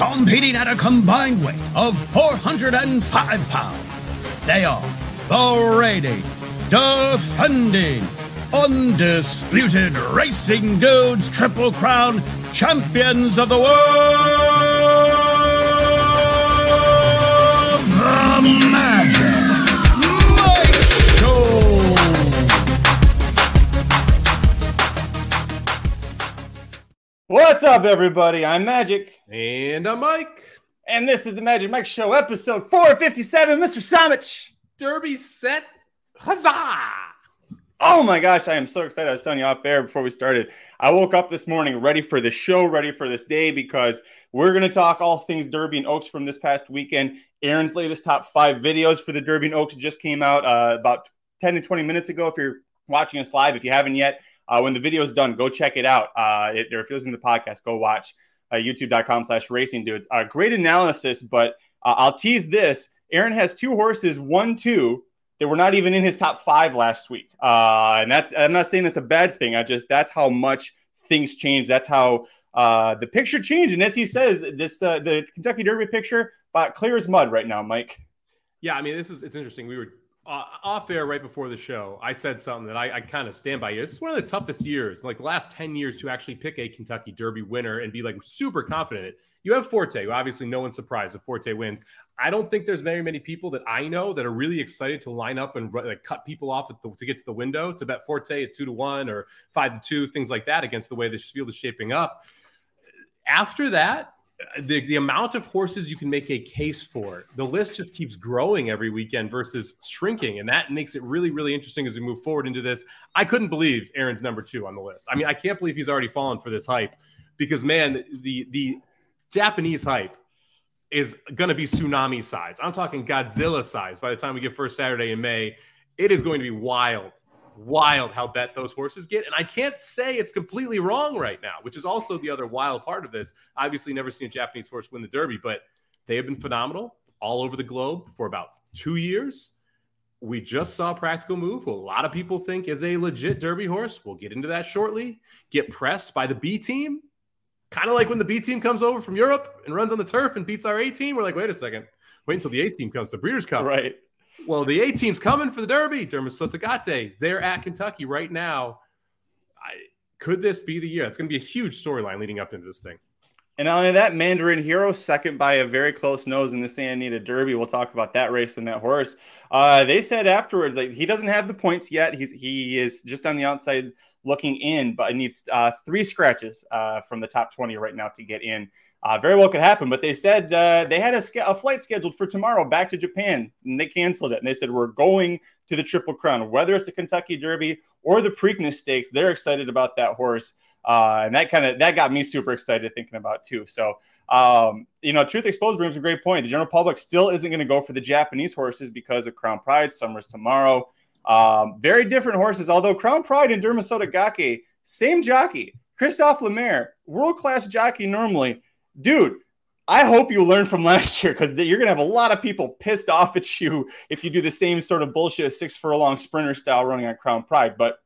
competing at a combined weight of 405 pounds. They are the reigning, defending, undisputed Racing Dudes Triple Crown champions of the world, the Magic Mike Show. What's up, everybody? I'm Magic. And I'm Mike. And this is the Magic Mike Show, episode 457, Mr. Samich. Derby set. Huzzah! Oh my gosh, I am so excited. I was telling you off air before we started. I woke up this morning ready for this show, ready for this day, because we're going to talk all things Derby and Oaks from this past weekend. Aaron's latest top five videos for the Derby and Oaks just came out about 10 to 20 minutes ago. If you're watching us live, if you haven't yet, when the video is done, go check it out. Or if you're listening to the podcast, go watch youtube.com/racingdudes. Great analysis, but I'll tease this. Aaron has two horses, 1-2. They were not even in his top five last week. And that's, I'm not saying that's a bad thing. That's how much things change. That's how the picture changed. And as he says, this, the Kentucky Derby picture, clear as mud right now, Mike. Yeah. I mean, it's interesting. We were off air right before the show. I said something that I kind of stand by here. This is one of the toughest years, like the last 10 years, to actually pick a Kentucky Derby winner and be like super confident in it. You have Forte. Obviously, no one's surprised if Forte wins. I don't think there's very many people that I know that are really excited to line up and like cut people off at to get to the window to bet Forte at 2-1 or 5-2, things like that, against the way this field is shaping up. After that, the amount of horses you can make a case for, the list just keeps growing every weekend versus shrinking. And that makes it really, really interesting as we move forward into this. I couldn't believe Aaron's number two on the list. I mean, I can't believe he's already fallen for this hype because, man, the Japanese hype is going to be tsunami size. I'm talking Godzilla size by the time we get first Saturday in May. It is going to be wild how bet those horses get. And I can't say it's completely wrong right now, which is also the other wild part of this. Obviously, never seen a Japanese horse win the Derby, but they have been phenomenal all over the globe for about 2 years. We just saw Practical Move, who a lot of people think is a legit Derby horse. We'll get into that shortly. Get pressed by the B team. Kind of like when the B team comes over from Europe and runs on the turf and beats our A team. We're like, wait a second. Wait until the A team comes. The Breeders' Cup. Right. Well, the A team's coming for the Derby. Derma Sotogake. They're at Kentucky right now. Could this be the year? It's going to be a huge storyline leading up into this thing. And not only that, Mandarin Hero, second by a very close nose in the Santa Anita Derby. We'll talk about that race and that horse. They said afterwards, like, he doesn't have the points yet. He is just on the outside looking in, but it needs three scratches from the top 20 right now to get in. Very well could happen, but they said they had a flight scheduled for tomorrow back to Japan, and they canceled it. And they said, we're going to the Triple Crown, whether it's the Kentucky Derby or the Preakness Stakes. They're excited about that horse. And that got me super excited thinking about too. So, Truth Exposed brings a great point. The general public still isn't going to go for the Japanese horses because of Crown Pride. Summer's tomorrow. Very different horses, although Crown Pride and Derma Sotogake, same jockey, Christophe Lemaire, world-class jockey normally. Dude, I hope you learn from last year because you're going to have a lot of people pissed off at you if you do the same sort of bullshit 6-furlong sprinter style running on Crown Pride. But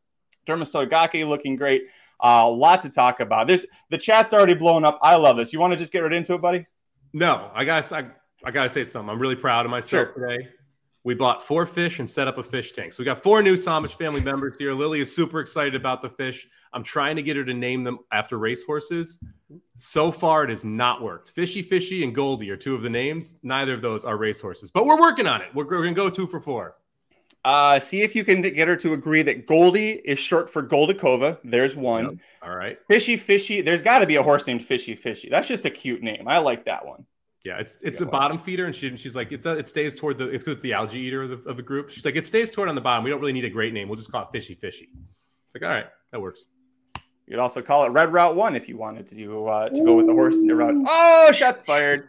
Derma Sotogake looking great. Lots to talk about. The chat's already blowing up. I love this. You want to just get right into it, buddy? No, I gotta say something. I'm really proud of myself today. We bought 4 fish and set up a fish tank. So we got 4 new Samich family members here. Lily is super excited about the fish. I'm trying to get her to name them after racehorses. So far, it has not worked. Fishy, Fishy, and Goldie are 2 of the names. Neither of those are racehorses. But we're working on it. We're going to go 2 for 4. See if you can get her to agree that Goldie is short for Goldikova. There's one. Yep. All right. Fishy, Fishy. There's got to be a horse named Fishy, Fishy. That's just a cute name. I like that one. Yeah, it's a bottom feeder, and she's like, it stays toward the, it's the algae eater of the group. She's like, it stays toward on the bottom. We don't really need a great name. We'll just call it Fishy Fishy. It's like, all right, that works. You could also call it Red Route 1 if you wanted to go with the horse in the route. Oh, shots fired.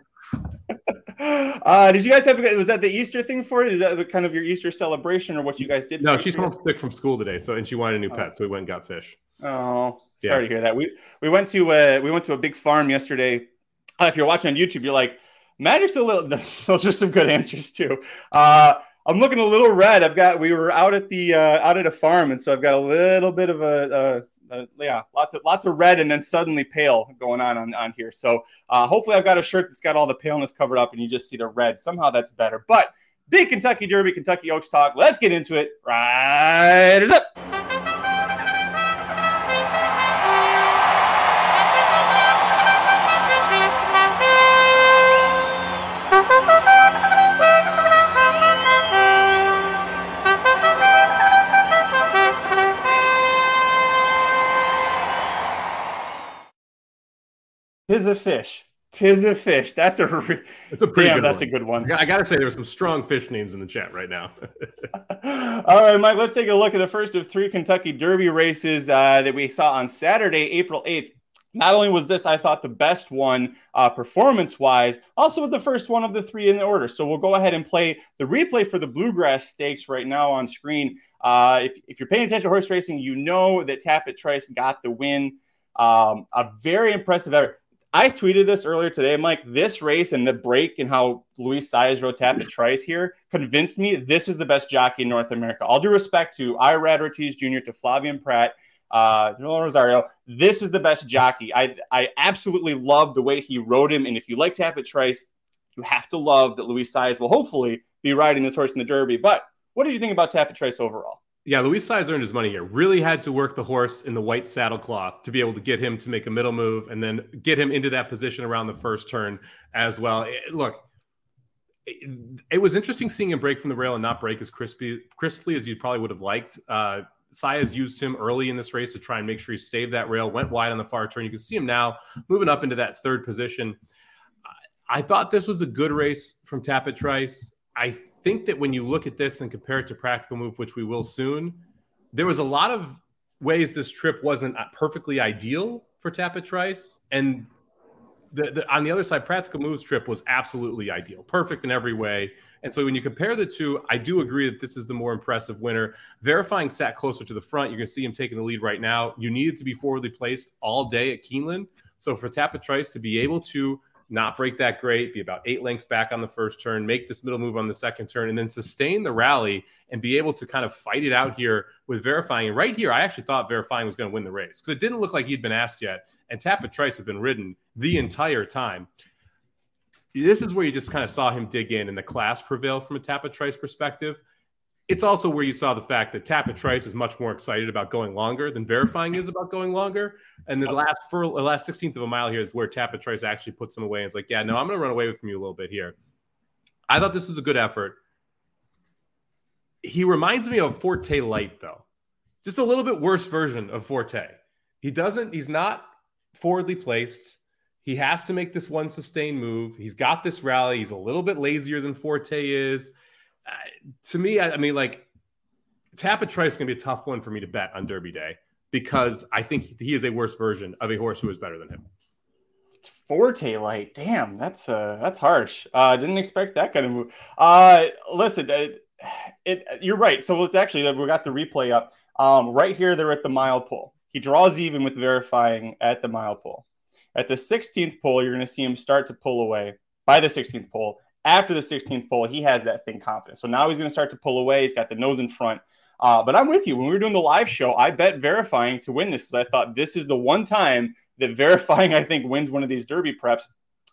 Did you guys have, was that the Easter thing for it? Is that kind of your Easter celebration or what you guys did? No, she's home sick from school today, and she wanted a new pet, so we went and got fish. Oh, sorry to hear that. We went to a big farm yesterday. If you're watching on YouTube, you're like, Magic's a little. Those are some good answers too. I'm looking a little red. We were out at a farm, and so I've got a little bit of a yeah, lots of red and then suddenly pale going on here. So hopefully I've got a shirt that's got all the paleness covered up and you just see the red. Somehow that's better. But big Kentucky Derby, Kentucky Oaks talk. Let's get into it. Riders up. Tis a fish. That's a pretty good that's one. A good one. I got to say, there's some strong fish names in the chat right now. All right, Mike, let's take a look at the first of three Kentucky Derby races that we saw on Saturday, April 8th. Not only was this, I thought, the best one performance-wise, also was the first one of the three in the order. So we'll go ahead and play the replay for the Bluegrass Stakes right now on screen. If you're paying attention to horse racing, you know that Tapit Trice got the win. A very impressive effort. I tweeted this earlier today, Mike. This race and the break and how Luis Saez wrote Tapit Trice here convinced me this is the best jockey in North America. All due respect to Irad Ortiz Jr., to Flavian Pratt, Nolan Rosario. This is the best jockey. I absolutely love the way he rode him. And if you like Tapit Trice, you have to love that Luis Saez will hopefully be riding this horse in the Derby. But what did you think about Tapit Trice overall? Yeah, Luis Saez earned his money here. Really had to work the horse in the white saddle cloth to be able to get him to make a middle move and then get him into that position around the first turn as well. It was interesting seeing him break from the rail and not break as crisply as you probably would have liked. Saez used him early in this race to try and make sure he saved that rail, went wide on the far turn. You can see him now moving up into that third position. I thought this was a good race from Tapit Trice. I think that when you look at this and compare it to Practical Move, which we will soon, there was a lot of ways this trip wasn't perfectly ideal for Tapit Trice. And on the other side, Practical Move's trip was absolutely ideal, perfect in every way. And so when you compare the two, I do agree that this is the more impressive winner. Verifying sat closer to the front. You're going to see him taking the lead right now. You needed to be forwardly placed all day at Keeneland. So for Tapit Trice to be able to not break that great, be about 8 lengths back on the first turn, make this middle move on the second turn, and then sustain the rally and be able to kind of fight it out here with Verifying. And right here, I actually thought Verifying was going to win the race because it didn't look like he'd been asked yet. And Tapit Trice had been ridden the entire time. This is where you just kind of saw him dig in and the class prevail from a Tapit Trice perspective. It's also where you saw the fact that Tapit Trice is much more excited about going longer than Verifying is about going longer. And the last 16th of a mile here is where Tapit Trice actually puts him away. And it's like, yeah, no, I'm going to run away from you a little bit here. I thought this was a good effort. He reminds me of Forte Light, though. Just a little bit worse version of Forte. He's not forwardly placed. He has to make this one sustained move. He's got this rally. He's a little bit lazier than Forte is. To me, Tapit Trice is going to be a tough one for me to bet on Derby Day because I think he is a worse version of a horse who is better than him. Forte Light, damn, that's harsh. Didn't expect that kind of move. Listen, you're right. So it's actually, we got the replay up. Right here, they're at the mile pole. He draws even with Verifying at the mile pole. At the 16th pole, you're going to see him start to pull away by the 16th pole. After the 16th pole, he has that thing confidence. So now he's going to start to pull away. He's got the nose in front. But I'm with you. When we were doing the live show, I bet Verifying to win this. I thought this is the one time that Verifying, I think, wins one of these Derby preps.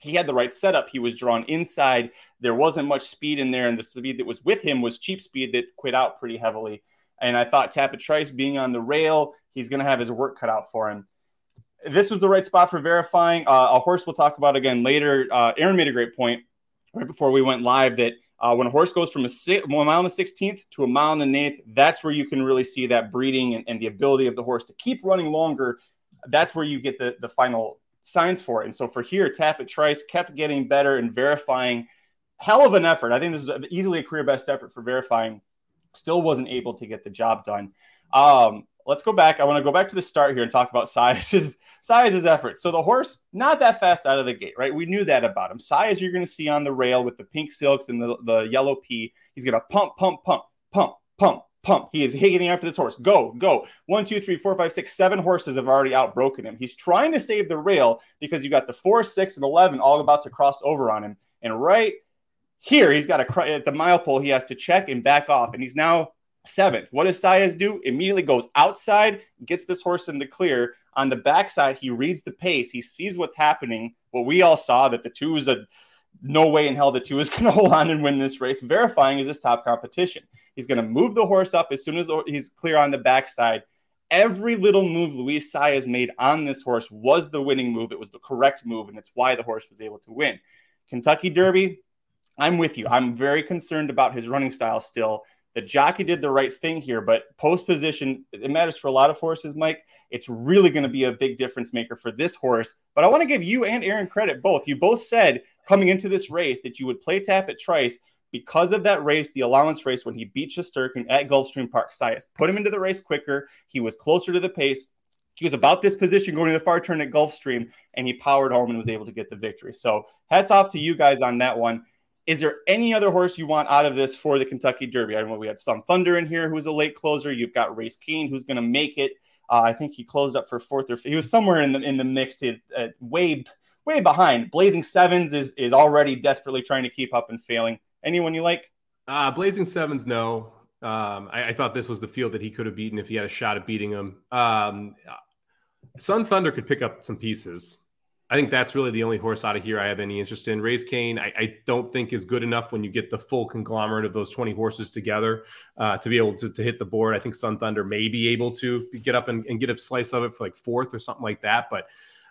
He had the right setup. He was drawn inside. There wasn't much speed in there. And the speed that was with him was cheap speed that quit out pretty heavily. And I thought Tapit Trice being on the rail, he's going to have his work cut out for him. This was the right spot for Verifying. A horse we'll talk about again later. Aaron made a great point right before we went live that when a horse goes from a mile and a 16th to a mile and an 8th, that's where you can really see that breeding and the ability of the horse to keep running longer. That's where you get the final signs for it. And so for here, Tapit Trice kept getting better and Verifying. Hell of an effort. I think this is easily a career best effort for Verifying. Still wasn't able to get the job done. Let's go back. I want to go back to the start here and talk about Saez's efforts. So the horse, not that fast out of the gate, right? We knew that about him. Saez, you're going to see on the rail with the pink silks and the yellow pea. He's going to pump. He is hitting after this horse. Go. 1, 2, 3, 4, 5, 6, 7 horses have already outbroken him. He's trying to save the rail because you got the 4, 6, and 11 all about to cross over on him. And right here, he's got at the mile pole, he has to check and back off. And he's now 7th. What does Saez do? Immediately goes outside, gets this horse in the clear. On the backside, he reads the pace. He sees what's happening. Well, we all saw that the 2 is a no way in hell the 2 is going to hold on and win this race. Verifying is his top competition. He's going to move the horse up as soon as he's clear on the backside. Every little move Luis Saez made on this horse was the winning move. It was the correct move, and it's why the horse was able to win. Kentucky Derby, I'm with you. I'm very concerned about his running style still. The jockey did the right thing here, but post position, it matters for a lot of horses, Mike. It's really going to be a big difference maker for this horse. But I want to give you and Aaron credit both. You both said coming into this race that you would play Tapit Trice because of that race, the allowance race, when he beat Shesterkin at Gulfstream Park. Saez put him into the race quicker. He was closer to the pace. He was about this position going to the far turn at Gulfstream, and he powered home and was able to get the victory. So hats off to you guys on that one. Is there any other horse you want out of this for the Kentucky Derby? I know we had Sun Thunder in here, who's a late closer. You've got Race King, who's going to make it. I think he closed up for 4th or 5th. He was somewhere in the mix. He way behind. Blazing Sevens is already desperately trying to keep up and failing. Anyone you like? Blazing Sevens, no. I thought this was the field that he could have beaten if he had a shot at beating him. Sun Thunder could pick up some pieces. I think that's really the only horse out of here I have any interest in. Raise Cane, I don't think is good enough when you get the full conglomerate of those 20 horses together to be able to hit the board. I think Sun Thunder may be able to get up and get a slice of it for like 4th or something like that. But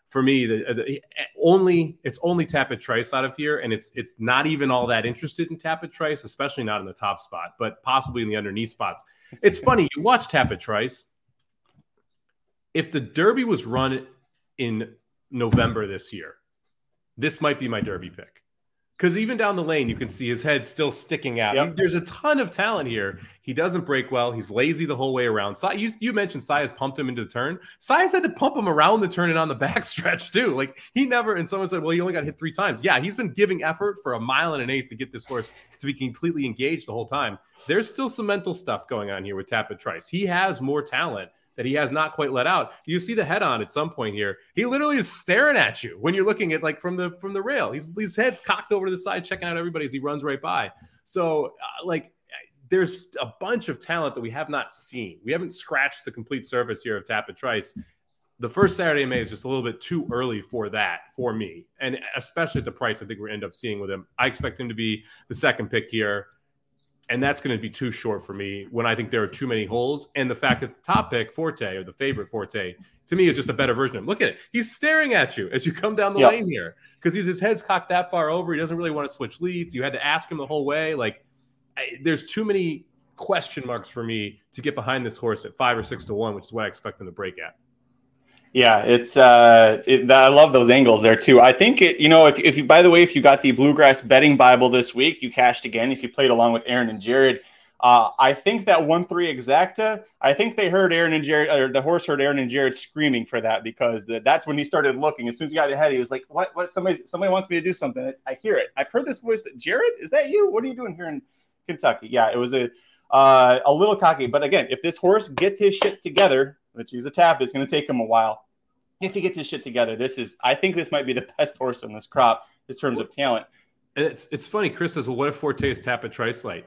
for me, it's only Tapit Trice out of here, and it's not even all that interested in Tapit Trice, especially not in the top spot, but possibly in the underneath spots. It's funny, you watch Tapit Trice. If the Derby was run in November this year, this might be my Derby pick, because even down the lane you can see his head still sticking out. Yep. There's a ton of talent here. He doesn't break well. He's lazy the whole way around. You mentioned Saez pumped him into the turn. Saez had to pump him around the turn and on the backstretch too. Like he never. And someone said, well, he only got hit 3 times. Yeah, he's been giving effort for 1.8 miles to get this horse to be completely engaged the whole time. There's still some mental stuff going on here with Tapit Trice. He has more talent that he has not quite let out. You see the head on at some point here. He literally is staring at you when you're looking at, like, from the rail. His head's cocked over to the side, checking out everybody as he runs right by. So, there's a bunch of talent that we have not seen. We haven't scratched the complete surface here of Tapit Trice. The first Saturday in May is just a little bit too early for that for me, and especially at the price I think we're going to end up seeing with him. I expect him to be the second pick here. And that's going to be too short for me when I think there are too many holes. And the fact that the top pick, Forte, or the favorite Forte, to me is just a better version of him. Look at it. He's staring at you as you come down the lane here because his head's cocked that far over. He doesn't really want to switch leads. You had to ask him the whole way. There's too many question marks for me to get behind this horse at 5 or 6 to 1, which is what I expect him to break at. Yeah, it's I love those angles there too. I think if you, by the way, if you got the Bluegrass Betting Bible this week, you cashed again. If you played along with Aaron and Jared, I think that 1-3 exacta. I think they heard Aaron and Jared, or the horse heard Aaron and Jared screaming for that, because that's when he started looking. As soon as he got ahead, he was like, "What? Somebody wants me to do something." I hear it. I've heard this voice. Jared, is that you? What are you doing here in Kentucky? Yeah, it was a little cocky, but again, if this horse gets his shit together, which he's a tap, it's going to take him a while. If he gets his shit together, I think this might be the best horse in this crop in terms of talent. And it's funny, Chris says, well, what if Forte is Tapit Trice light?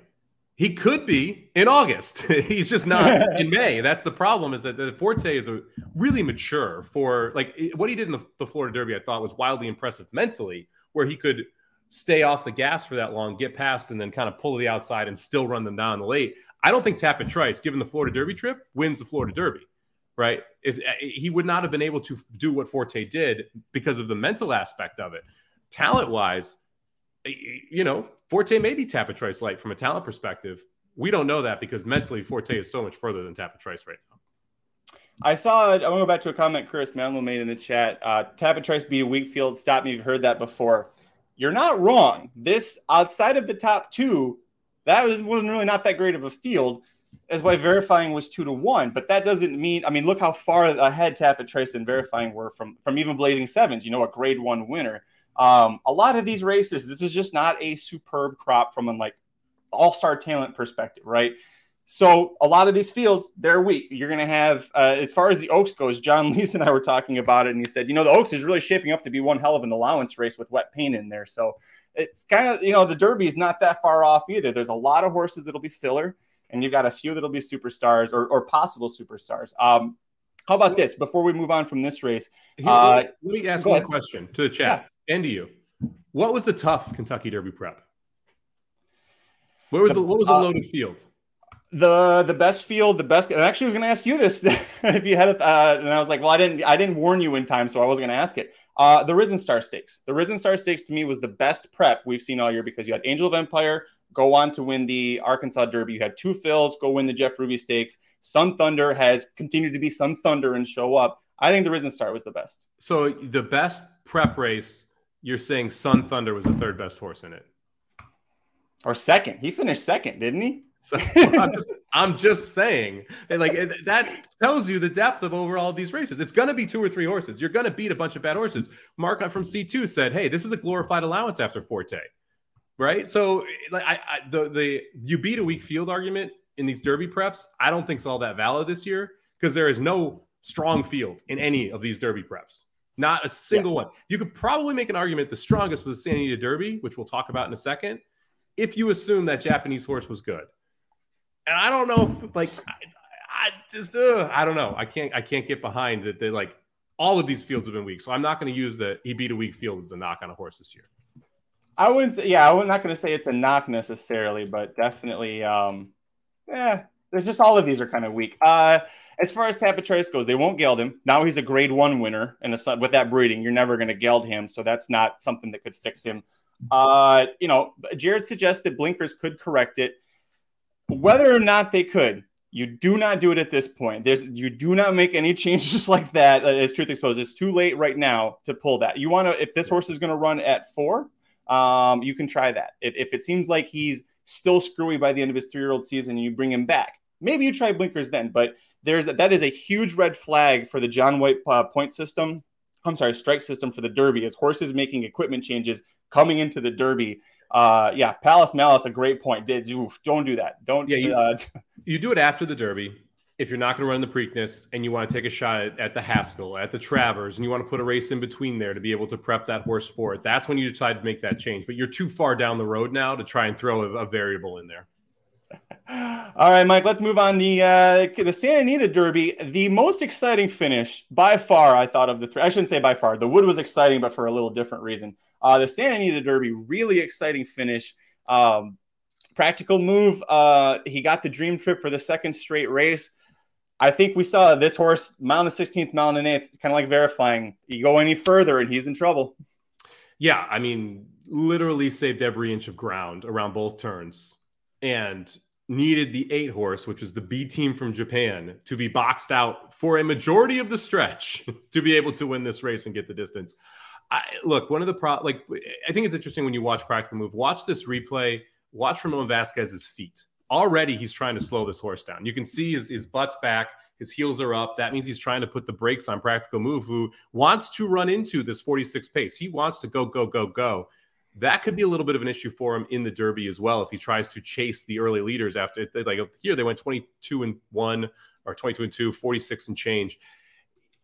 He could be in August. He's just not in May. That's the problem, is that Forte is really mature for, what he did in the Florida Derby, I thought was wildly impressive mentally, where he could stay off the gas for that long, get past, and then kind of pull to the outside and still run them down the late. I don't think Tapit Trice, given the Florida Derby trip, wins the Florida Derby. Right. If he would not have been able to do what Forte did because of the mental aspect of it. Talent wise, Forte may be Tapit Trice light from a talent perspective. We don't know that because mentally Forte is so much further than Tapit Trice right now. I want to go back to a comment Chris Manlow made in the chat. Tapit Trice beat a weak field. Stop me if you've heard that before. You're not wrong. This, outside of the top 2, that wasn't really not that great of a field. That's why Verifying was 2 to 1, but that doesn't mean, look how far ahead Tapit Trice and Verifying were from even Blazing Sevens, a grade 1 winner. A lot of these races, this is just not a superb crop from an all-star talent perspective, right? So a lot of these fields, they're weak. You're going to have, as far as the Oaks goes, John Lees and I were talking about it, and he said, the Oaks is really shaping up to be one hell of an allowance race with Wet Paint in there. So it's kind of, the Derby is not that far off either. There's a lot of horses that'll be filler. and you've got a few that'll be superstars or possible superstars. How about this? Before we move on from this race, let me ask one question to the chat and to you. What was the tough Kentucky Derby prep? Where was what was the loaded field? The best field, the best. And I actually was going to ask you this if you had it, and I was like, well, I didn't warn you in time, so I wasn't going to ask it. The Risen Star Stakes. The Risen Star Stakes to me was the best prep we've seen all year because you had Angel of Empire go on to win the Arkansas Derby. You had Two Fills go win the Jeff Ruby Stakes. Sun Thunder has continued to be Sun Thunder and show up. I think the Risen Star was the best. So the best prep race, you're saying Sun Thunder was the third best horse in it. Or second. He finished second, didn't he? So I'm just saying, and like that tells you the depth of overall of these races. It's going to be two or three horses. You're going to beat a bunch of bad horses. Mark from C2 said, "Hey, this is a glorified allowance after Forte, right?" So, like, the you beat a weak field argument in these Derby preps. I don't think it's all that valid this year because there is no strong field in any of these Derby preps. Not a single one. You could probably make an argument the strongest was the Santa Anita Derby, which we'll talk about in a second, if you assume that Japanese horse was good. And I don't know, if, like, I just I don't know. I can't get behind that. They like all of these fields have been weak, so I'm not going to use the he beat a weak field as a knock on a horse this year. I wouldn't say, I'm not going to say it's a knock necessarily, but definitely, there's just all of these are kind of weak. As far as Tapit Trice goes, they won't geld him. Now he's a grade one winner, and with that breeding, you're never going to geld him, so that's not something that could fix him. Jared suggests that blinkers could correct it. Whether or not they could, you do not do it at this point. You do not make any changes like that as Truth Exposed. It's too late right now to pull that. You want to, if this horse is going to run at 4, you can try that. If it seems like he's still screwy by the end of his 3-year-old season and you bring him back, maybe you try blinkers then. But that is a huge red flag for the John White strike system for the Derby is horses making equipment changes coming into the Derby. Palace Malice, a great point. Don't do that. You do it after the Derby. If you're not going to run the Preakness and you want to take a shot at the Haskell, at the Travers, and you want to put a race in between there to be able to prep that horse for it, that's when you decide to make that change. But you're too far down the road now to try and throw a variable in there. All right, Mike, let's move on. The Santa Anita Derby, the most exciting finish by far, I thought, of the three. I shouldn't say by far. The Wood was exciting, but for a little different reason. The Santa Anita Derby, really exciting finish. Practical Move. He got the dream trip for the second straight race. I think we saw this horse, mile and the 16th, mile and the 8th, kind of like Verifying. You go any further and he's in trouble. Yeah, I mean, literally saved every inch of ground around both turns and needed the 8 horse, which was the B team from Japan, to be boxed out for a majority of the stretch to be able to win this race and get the distance. I think it's interesting when you watch Practical Move, watch this replay, watch Ramon Vasquez's feet. Already he's trying to slow this horse down. You can see his butt's back, his heels are up. That means he's trying to put the brakes on Practical Move, who wants to run into this 46 pace. He wants to go, go, go, go. That could be a little bit of an issue for him in the Derby as well if he tries to chase the early leaders after, like here, they went 22-1 or 22-2, 46 and change.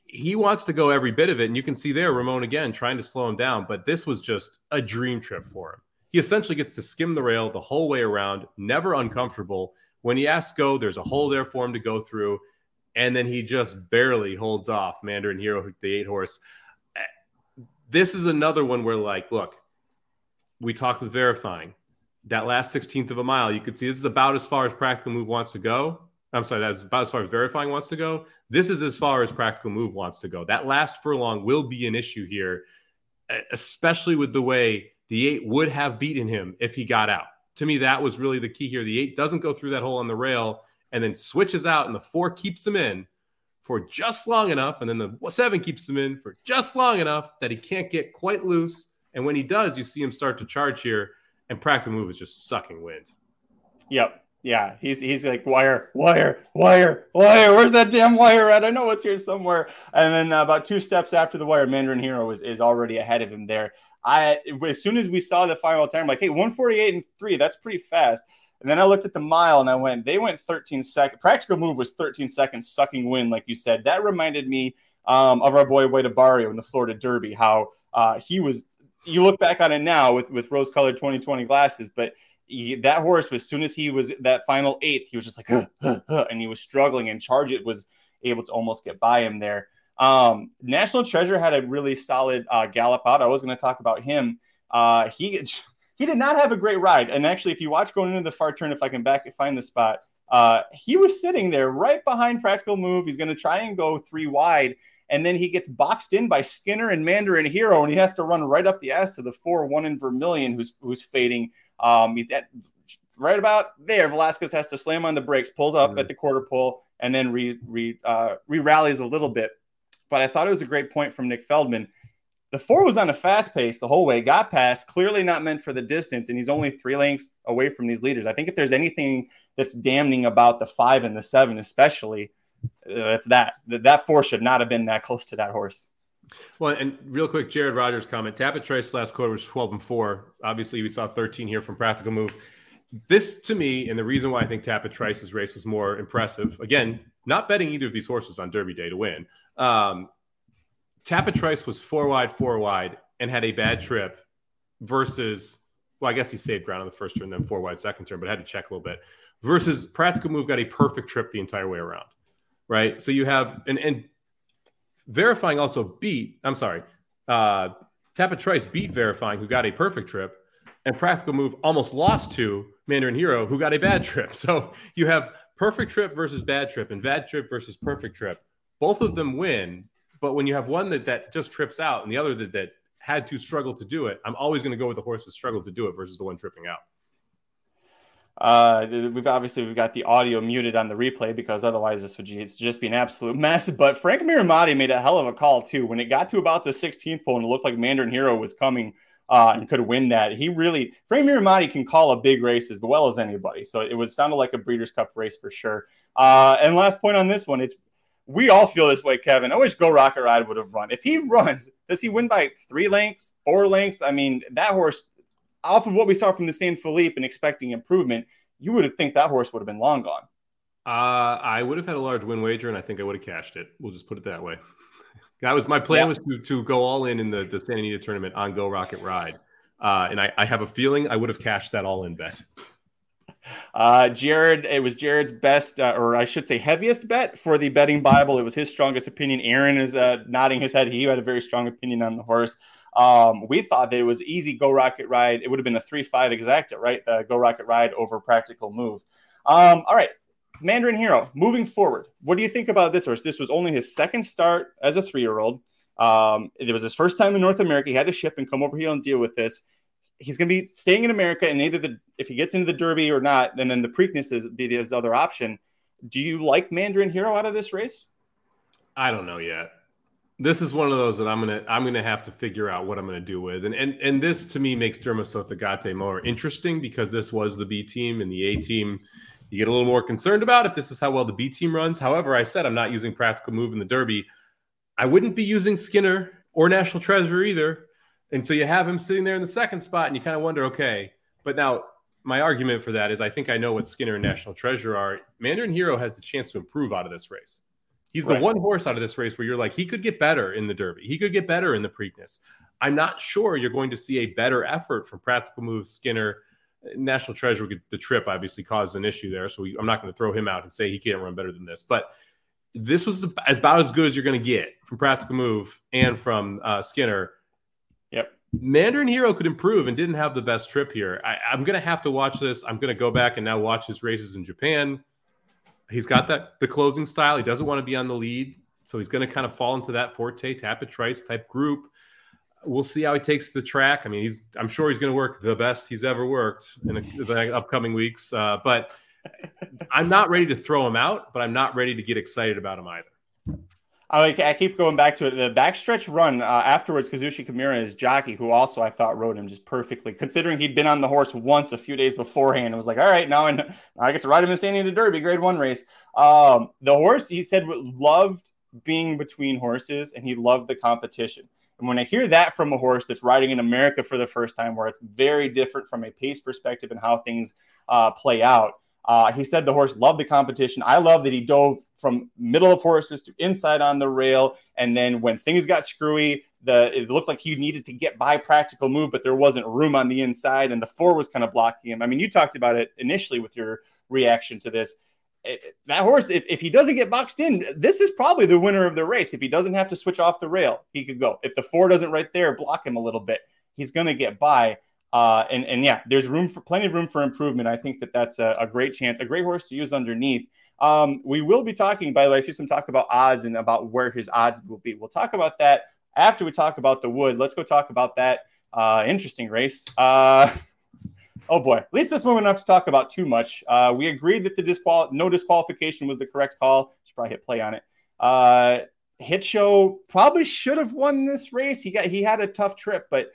He wants to go every bit of it, and you can see there Ramon again trying to slow him down, but this was just a dream trip for him. He essentially gets to skim the rail the whole way around, never uncomfortable. When he asks go, there's a hole there for him to go through, and then he just barely holds off Mandarin Hero, the 8 horse. This is another one where, like, look, we talked with Verifying. That last 16th of a mile, you could see this is about as far as Practical Move wants to go. I'm sorry, that's about as far as Verifying wants to go. This is as far as Practical Move wants to go. That last furlong will be an issue here, especially with the way the 8 would have beaten him if he got out. To me, that was really the key here. The 8 doesn't go through that hole on the rail and then switches out, and the 4 keeps him in for just long enough, and then the 7 keeps him in for just long enough that he can't get quite loose. And when he does, you see him start to charge here, and Practical Move is just sucking wind. Yep. Yeah, he's like, wire. Where's that damn wire at? I know it's here somewhere. And then about 2 steps after the wire, Mandarin Hero is already ahead of him there. As soon as we saw the final time, I'm like, hey, 148 and 3, that's pretty fast. And then I looked at the mile, and I went, they went 13 seconds. Practical Move was 13 seconds sucking wind, like you said. That reminded me of our boy Way to Barrio in the Florida Derby, how he was – you look back on it now with rose-colored 20/20 glasses, but – that horse, as soon as he was that final eighth, he was just like, and he was struggling, and Charge It was able to almost get by him there. National Treasure had a really solid gallop out. I was going to talk about him. He did not have a great ride. And actually, if you watch going into the far turn, if I can find the spot, he was sitting there right behind Practical Move. He's going to try and go three wide. And then he gets boxed in by Skinner and Mandarin Hero, and he has to run right up the ass to the 4-1 in Vermilion, who's fading. Right about there, Velasquez has to slam on the brakes, pulls up at the quarter pole, and then re-rallies a little bit. But I thought it was a great point from Nick Feldman. The 4 was on a fast pace the whole way, got past, clearly not meant for the distance, and he's only 3 lengths away from these leaders. I think if there's anything that's damning about the 5 and the 7 especially, that's that 4 should not have been that close to that horse. Well, and real quick, Jared Rogers' comment, Tapit Trice last quarter was 12-4. Obviously, we saw 13 here from Practical Move. This, to me, and the reason why I think Tapit Trice's race was more impressive, again, not betting either of these horses on Derby Day to win. Tapit Trice was 4-wide, and had a bad trip versus, well, I guess he saved ground on the first turn, then 4-wide second turn, but had to check a little bit, versus Practical Move got a perfect trip the entire way around, right? So you have, and Verifying also beat, Tapit Trice beat Verifying, who got a perfect trip, and Practical Move almost lost to Mandarin Hero, who got a bad trip. So you have perfect trip versus bad trip, and bad trip versus perfect trip. Both of them win, but when you have one that just trips out and the other that had to struggle to do it, I'm always going to go with the horse that struggled to do it versus the one tripping out. We've got the audio muted on the replay because otherwise this would just be an absolute mess. But Frank Miramati made a hell of a call too. When it got to about the 16th pole and it looked like Mandarin Hero was coming and could win that, Frank Miramati can call a big race as well as anybody. So it sounded like a Breeders' Cup race for sure. And last point on this one, we all feel this way, Kevin. I wish Go Rocket Ride would have run. If he runs, does he win by 3 lengths, 4 lengths? I mean, that horse, off of what we saw from the San Felipe and expecting improvement, you would have think that horse would have been long gone. I would have had a large win wager, and I think I would have cashed it. We'll just put it that way. That was my plan, was to go all in the Santa Anita tournament on Go Rocket Ride. And I have a feeling I would have cashed that all in bet. Jared, it was Jared's best, or I should say heaviest bet for the betting Bible. It was his strongest opinion. Aaron is nodding his head. He had a very strong opinion on the horse. We thought that it was easy Go Rocket Ride. It would have been a 3-5 exacta, right? The Go Rocket Ride over Practical Move. All right. Mandarin Hero, moving forward. What do you think about this horse? This was only his second start as a 3-year-old. It was his first time in North America. He had to ship and come over here and deal with this. He's going to be staying in America, and if he gets into the Derby or not, and then the Preakness is his other option. Do you like Mandarin Hero out of this race? I don't know yet. This is one of those that I'm gonna have to figure out what I'm gonna do with, and this to me makes Derma Sotogake more interesting because this was the B team and the A team. You get a little more concerned about if this is how well the B team runs. However, I said I'm not using Practical Move in the Derby. I wouldn't be using Skinner or National Treasure either until you have him sitting there in the second spot, and you kind of wonder, okay. But now my argument for that is I think I know what Skinner and National Treasure are. Mandarin Hero has the chance to improve out of this race. He's the one horse out of this race where you're like, he could get better in the Derby. He could get better in the Preakness. I'm not sure you're going to see a better effort from Practical Move, Skinner, National Treasure. The trip obviously caused an issue there, so I'm not going to throw him out and say he can't run better than this. But this was about as good as you're going to get from Practical Move and from Skinner. Yep. Mandarin Hero could improve and didn't have the best trip here. I'm going to have to watch this. I'm going to go back and now watch his races in Japan. He's got the closing style. He doesn't want to be on the lead, so he's going to kind of fall into that Forte, Tapit Trice type group. We'll see how he takes the track. I mean, I'm sure he's going to work the best he's ever worked in the upcoming weeks. But I'm not ready to throw him out, but I'm not ready to get excited about him either. I keep going back to it. The backstretch run afterwards, Kazushi Kimura, is jockey, who also I thought rode him just perfectly, considering he'd been on the horse once a few days beforehand. And was like, all right, now I get to ride him in the Santa Anita Derby, grade 1 race. The horse, he said, loved being between horses, and he loved the competition. And when I hear that from a horse that's riding in America for the first time, where it's very different from a pace perspective and how things play out, he said the horse loved the competition. I love that he dove from middle of horses to inside on the rail. And then when things got screwy, it looked like he needed to get by Practical Move, but there wasn't room on the inside, and the four was kind of blocking him. I mean, you talked about it initially with your reaction to this. That horse, if he doesn't get boxed in, this is probably the winner of the race. If he doesn't have to switch off the rail, he could go. If the four doesn't right there block him a little bit, he's going to get by. And yeah, there's plenty of room for improvement. I think that's a great chance, a great horse to use underneath. We will be talking, by the way, I see some talk about odds and about where his odds will be. We'll talk about that after we talk about the Wood. Let's go talk about that interesting race. Oh boy, at least this one we don't have to talk about too much. We agreed that the no disqualification was the correct call. Should probably hit play on it. Hit Show probably should have won this race. He had a tough trip, but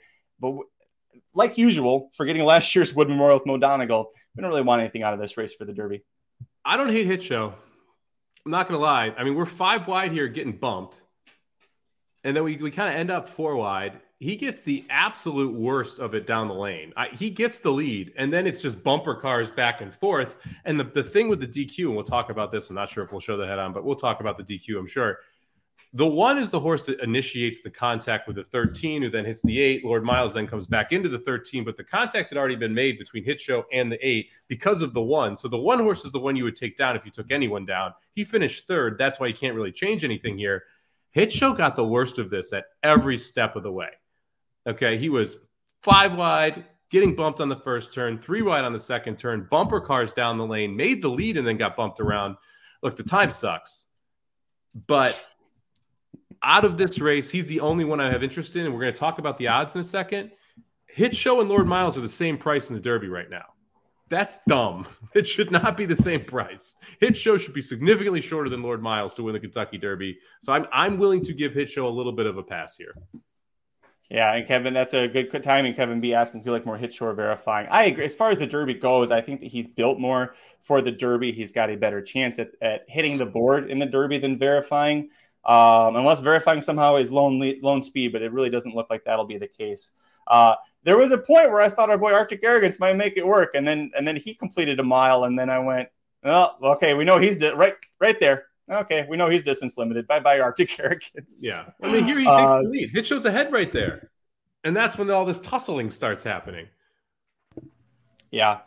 like usual, forgetting last year's Wood Memorial with Mo Donegal, we don't really want anything out of this race for the Derby. I don't hate Hit Show. I'm not going to lie. I mean, we're five wide here getting bumped. And then we kind of end up four wide. He gets the absolute worst of it down the lane. He gets the lead, and then it's just bumper cars back and forth. And the thing with the DQ, and we'll talk about this. I'm not sure if we'll show the head on, but we'll talk about the DQ, I'm sure. The one is the horse that initiates the contact with the 13, who then hits the 8. Lord Miles then comes back into the 13, but the contact had already been made between Hit Show and the 8 because of the 1. So the 1 horse is the one you would take down if you took anyone down. He finished third. That's why you can't really change anything here. Hit Show got the worst of this at every step of the way. Okay, he was five wide, getting bumped on the first turn, three wide on the second turn, bumper cars down the lane, made the lead, and then got bumped around. Look, the time sucks. But out of this race, he's the only one I have interest in, and we're going to talk about the odds in a second. Hit Show and Lord Miles are the same price in the Derby right now. That's dumb. It should not be the same price. Hit Show should be significantly shorter than Lord Miles to win the Kentucky Derby. So I'm willing to give Hit Show a little bit of a pass here. Yeah, and Kevin, that's a good timing. Kevin B. asking, do you like more Hit Show or Verifying? I agree. As far as the Derby goes, I think that he's built more for the Derby. He's got a better chance at hitting the board in the Derby than Verifying, unless Verifying somehow is lone speed, but it really doesn't look like that'll be the case. There was a point where I thought our boy Arctic Arrogance might make it work, and then he completed a mile, and then I went, oh, okay, we know he's right there. Okay, we know he's distance limited. Bye-bye, Arctic Arrogance. Yeah. I mean, here he takes the lead. Hit Show's ahead right there. And that's when all this tussling starts happening. Yeah.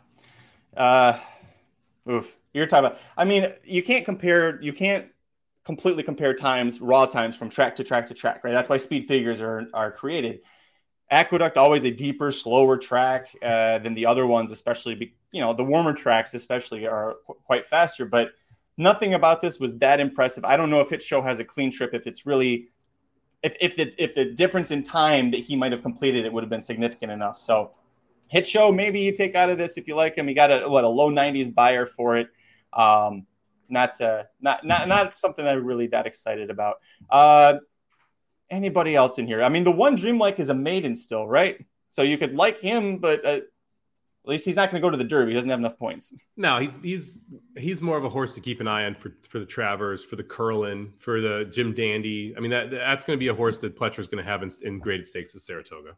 Oof. You're talking about... I mean, you can't completely compare times, raw times, from track to track to track, right? That's why speed figures are created. Aqueduct, always a deeper, slower track than the other ones, especially, you know, the warmer tracks especially are quite faster, but nothing about this was that impressive. I don't know if Hit Show has a clean trip. If it's really, if the difference in time that he might have completed, it would have been significant enough. So, Hit Show, maybe you take out of this if you like him. You got a low 90s buyer for it. Not something that I'm really that excited about. Anybody else in here? I mean, the one Dreamlike is a maiden still, right? So you could like him, but. At least he's not going to go to the Derby. He doesn't have enough points. No, he's more of a horse to keep an eye on for the Travers, for the Curlin, for the Jim Dandy. I mean, that's going to be a horse that Pletcher's going to have in graded stakes at Saratoga.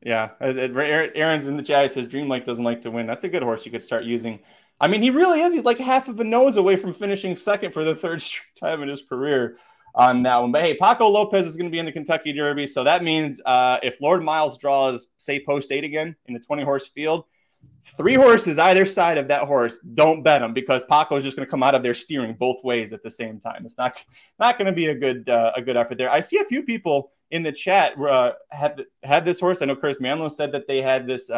Yeah, Aaron's in the chat. Says Dreamlike doesn't like to win. That's a good horse you could start using. I mean, he really is. He's like half of a nose away from finishing second for the third time in his career on that one. But hey, Paco Lopez is going to be in the Kentucky Derby, so that means if Lord Miles draws, say, post 8 again in the 20-horse field, three horses either side of that horse, don't bet them, because Paco is just going to come out of there steering both ways at the same time. It's not going to be a good effort there. I see a few people in the chat had this horse. I know Chris Manlow said that they had this.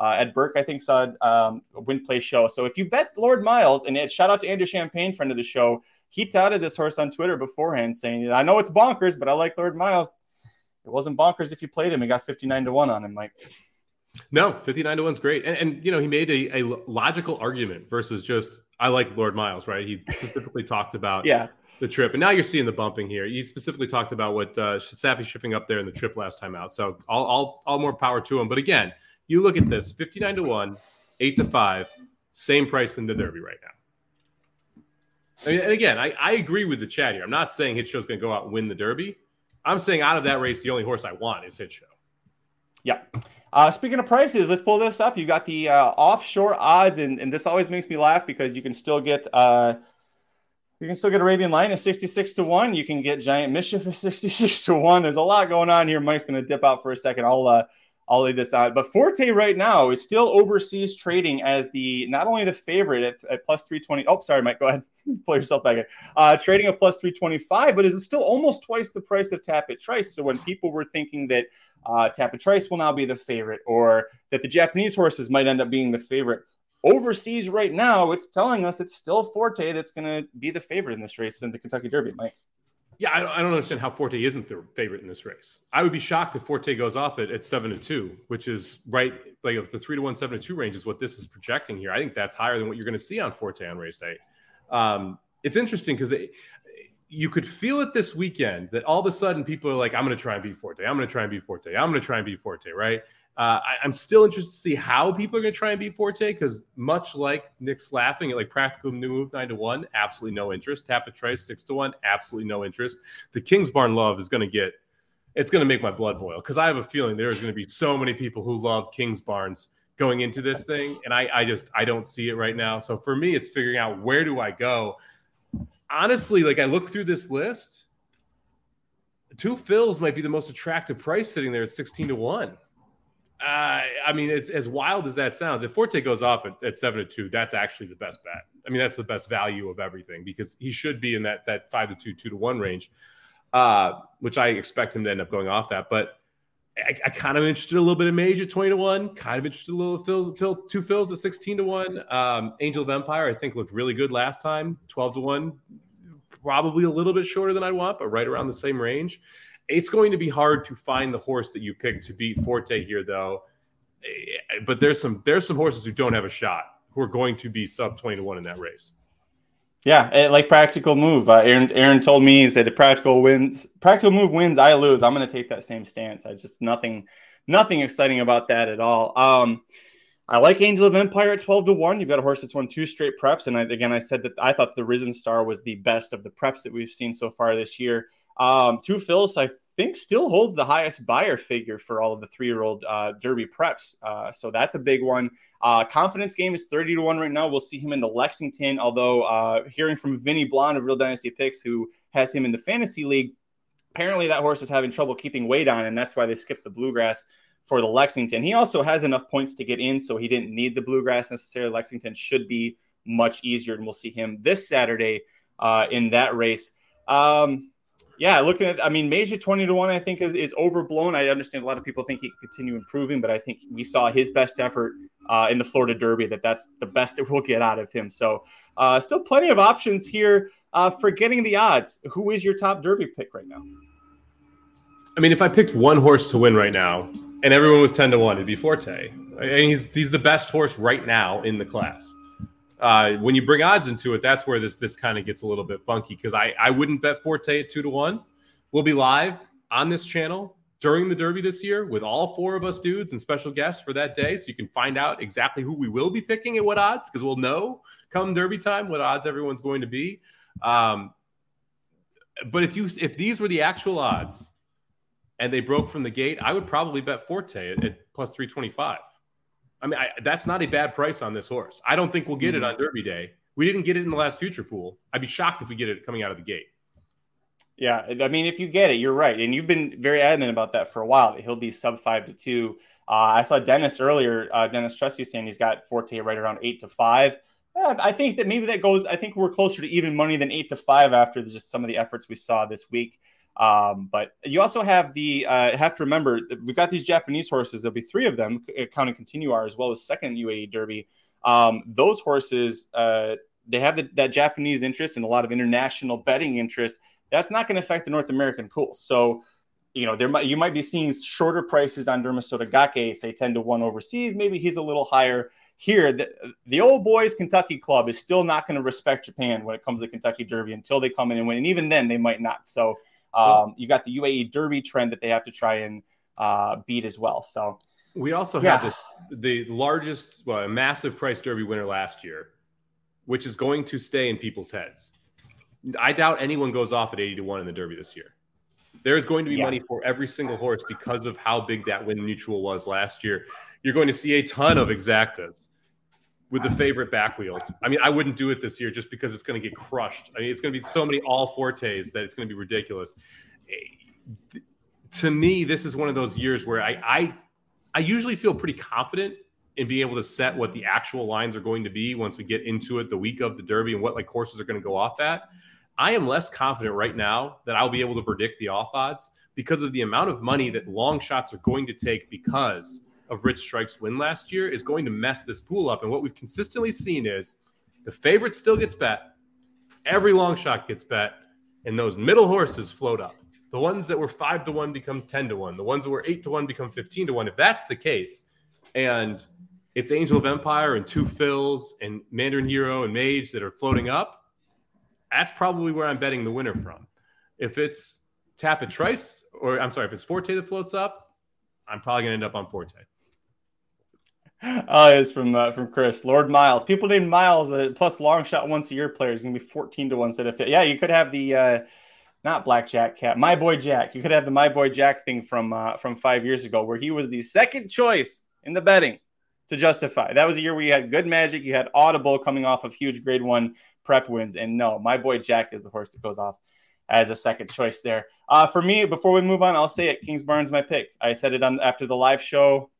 Ed Burke, I think, saw a win-play show. So if you bet Lord Miles, and shout out to Andrew Champagne, friend of the show, he touted this horse on Twitter beforehand, saying, I know it's bonkers, but I like Lord Miles. It wasn't bonkers if you played him. He got 59-1 on him, Mike. No, 59-1 is great. And you know, he made a logical argument versus just, I like Lord Miles, right? He specifically talked about the trip. And now you're seeing the bumping here. He specifically talked about what Safi shipping up there in the trip last time out. So all more power to him. But again, you look at this, 59-1, 8-5, same price in the Derby right now. I mean, and again, I agree with the chat here. I'm not saying Hit Show's going to go out and win the Derby. I'm saying out of that race, the only horse I want is Hit Show. Yeah. Speaking of prices, let's pull this up. You got the offshore odds, and this always makes me laugh because you can still get You can still get Arabian Lion at 66-1. You can get Giant Mischief at 66-1. There's a lot going on here. Mike's going to dip out for a second. I'll leave this out. But Forte right now is still overseas trading as the not only the favorite at plus 320. Oh, sorry, Mike. Go ahead. Pull yourself back in. Trading at plus 325, but is still almost twice the price of Tapit Trice. So when people were thinking that Tapit Trice will now be the favorite or that the Japanese horses might end up being the favorite, overseas right now, it's telling us it's still Forte that's going to be the favorite in this race in the Kentucky Derby, Mike. Yeah, I don't understand how Forte isn't the favorite in this race. I would be shocked if Forte goes off at 7-2, which is right, like if the 3-1, 7-2 range is what this is projecting here. I think that's higher than what you're going to see on Forte on race day. It's interesting because you could feel it this weekend that all of a sudden people are like, I'm going to try and beat Forte. I'm going to try and beat Forte. I'm going to try and beat Forte, right? I'm still interested to see how people are going to try and beat Forte because much like Nick's laughing at like Practical Move 9-1, absolutely no interest. Tapit Trice 6-1, absolutely no interest. The Kingsbarn love is going to get, it's going to make my blood boil because I have a feeling there's going to be so many people who love Kingsbarns going into this thing. And I don't see it right now. So for me, it's figuring out where do I go? Honestly, like I look through this list, Two Fills might be the most attractive price sitting there at 16-1. I mean, it's as wild as that sounds. If Forte goes off at 7-2, that's actually the best bet. I mean, that's the best value of everything because he should be in that 5-2, 2-1 range, which I expect him to end up going off that. But I kind of interested a little bit in Mage at 20-1, kind of interested a little Two Fills at 16-1. Angel of Empire, I think, looked really good last time, 12-1, probably a little bit shorter than I want, but right around the same range. It's going to be hard to find the horse that you pick to beat Forte here, though. But there's some horses who don't have a shot who are going to be sub 20-1 in that race. Yeah, like Practical Move. Aaron told me he said if Practical Move wins, I lose. I'm going to take that same stance. I just nothing exciting about that at all. I like Angel of Empire at 12-1. You've got a horse that's won two straight preps, and I said that I thought the Risen Star was the best of the preps that we've seen so far this year. Two Fills, I think, still holds the highest buyer figure for all of the 3-year-old Derby preps. So that's a big one. Confidence Game is 30-1 right now. We'll see him in the Lexington, although hearing from Vinny Blonde of Real Dynasty Picks, who has him in the Fantasy League, apparently that horse is having trouble keeping weight on, and that's why they skipped the Bluegrass for the Lexington. He also has enough points to get in, so he didn't need the Bluegrass necessarily. Lexington should be much easier, and we'll see him this Saturday in that race. Yeah, looking at, I mean, Mage at 20-1, I think is overblown. I understand a lot of people think he can continue improving, but I think we saw his best effort in the Florida Derby, that's the best that we'll get out of him. So still plenty of options here for getting the odds. Who is your top Derby pick right now? I mean, if I picked one horse to win right now and everyone was 10-1, it'd be Forte. And he's the best horse right now in the class. When you bring odds into it, that's where this kind of gets a little bit funky because I wouldn't bet Forte at 2-1. We'll be live on this channel during the Derby this year with all four of us dudes and special guests for that day. So you can find out exactly who we will be picking at what odds because we'll know come Derby time what odds everyone's going to be. But if these were the actual odds and they broke from the gate, I would probably bet Forte at plus 325. I mean, that's not a bad price on this horse. I don't think we'll get it on Derby Day. We didn't get it in the last future pool. I'd be shocked if we get it coming out of the gate. Yeah, I mean, if you get it, you're right. And you've been very adamant about that for a while, that he'll be sub 5-2. I saw Dennis earlier, Dennis Trusty, saying he's got Forte right around 8-5. I think that maybe that goes, I think we're closer to even money than 8-5 after just some of the efforts we saw this week. But you also have have to remember that we've got these Japanese horses. There'll be three of them counting Continuar as well as second UAE Derby. Those horses, they have that Japanese interest and a lot of international betting interest. That's not going to affect the North American pool. So, you know, you might be seeing shorter prices on Derma Sotogake, say 10-1 overseas. Maybe he's a little higher here. The old boys Kentucky club is still not going to respect Japan when it comes to Kentucky Derby until they come in and win. And even then they might not. So, you got the UAE Derby trend that they have to try and beat as well. So we also have the largest, massive price Derby winner last year, which is going to stay in people's heads. I doubt anyone goes off at 80-1 in the Derby this year. There's going to be money for every single horse because of how big that win mutual was last year. You're going to see a ton of exactas. with the favorite back wheels. I mean, I wouldn't do it this year just because it's going to get crushed. I mean, it's going to be so many all Fortes that it's going to be ridiculous. To me, this is one of those years where I usually feel pretty confident in being able to set what the actual lines are going to be once we get into it the week of the Derby and what like courses are going to go off at. I am less confident right now that I'll be able to predict the off odds because of the amount of money that long shots are going to take because of Rich Strike's win last year is going to mess this pool up. And what we've consistently seen is the favorite still gets bet. Every long shot gets bet. And those middle horses float up. The ones that were 5-1 become 10-1. The ones that were 8-1 become 15-1. If that's the case, and it's Angel of Empire and Two Fills and Mandarin Hero and Mage that are floating up, that's probably where I'm betting the winner from. If it's Tapit Trice, or I'm sorry, if it's Forte that floats up, I'm probably going to end up on Forte. Oh, it's from Chris. Lord Miles. People named Miles, plus long shot once a year player is going to be 14-1 instead of 50. Yeah, you could have the, not Blackjack Cat, My Boy Jack. You could have the My Boy Jack thing from 5 years ago where he was the second choice in the betting to Justify. That was a year where you had Good Magic. You had Audible coming off of huge grade one prep wins. And no, My Boy Jack is the horse that goes off as a second choice there. For me, before we move on, I'll say it. Kingsbarns, my pick. I said it on after the live show.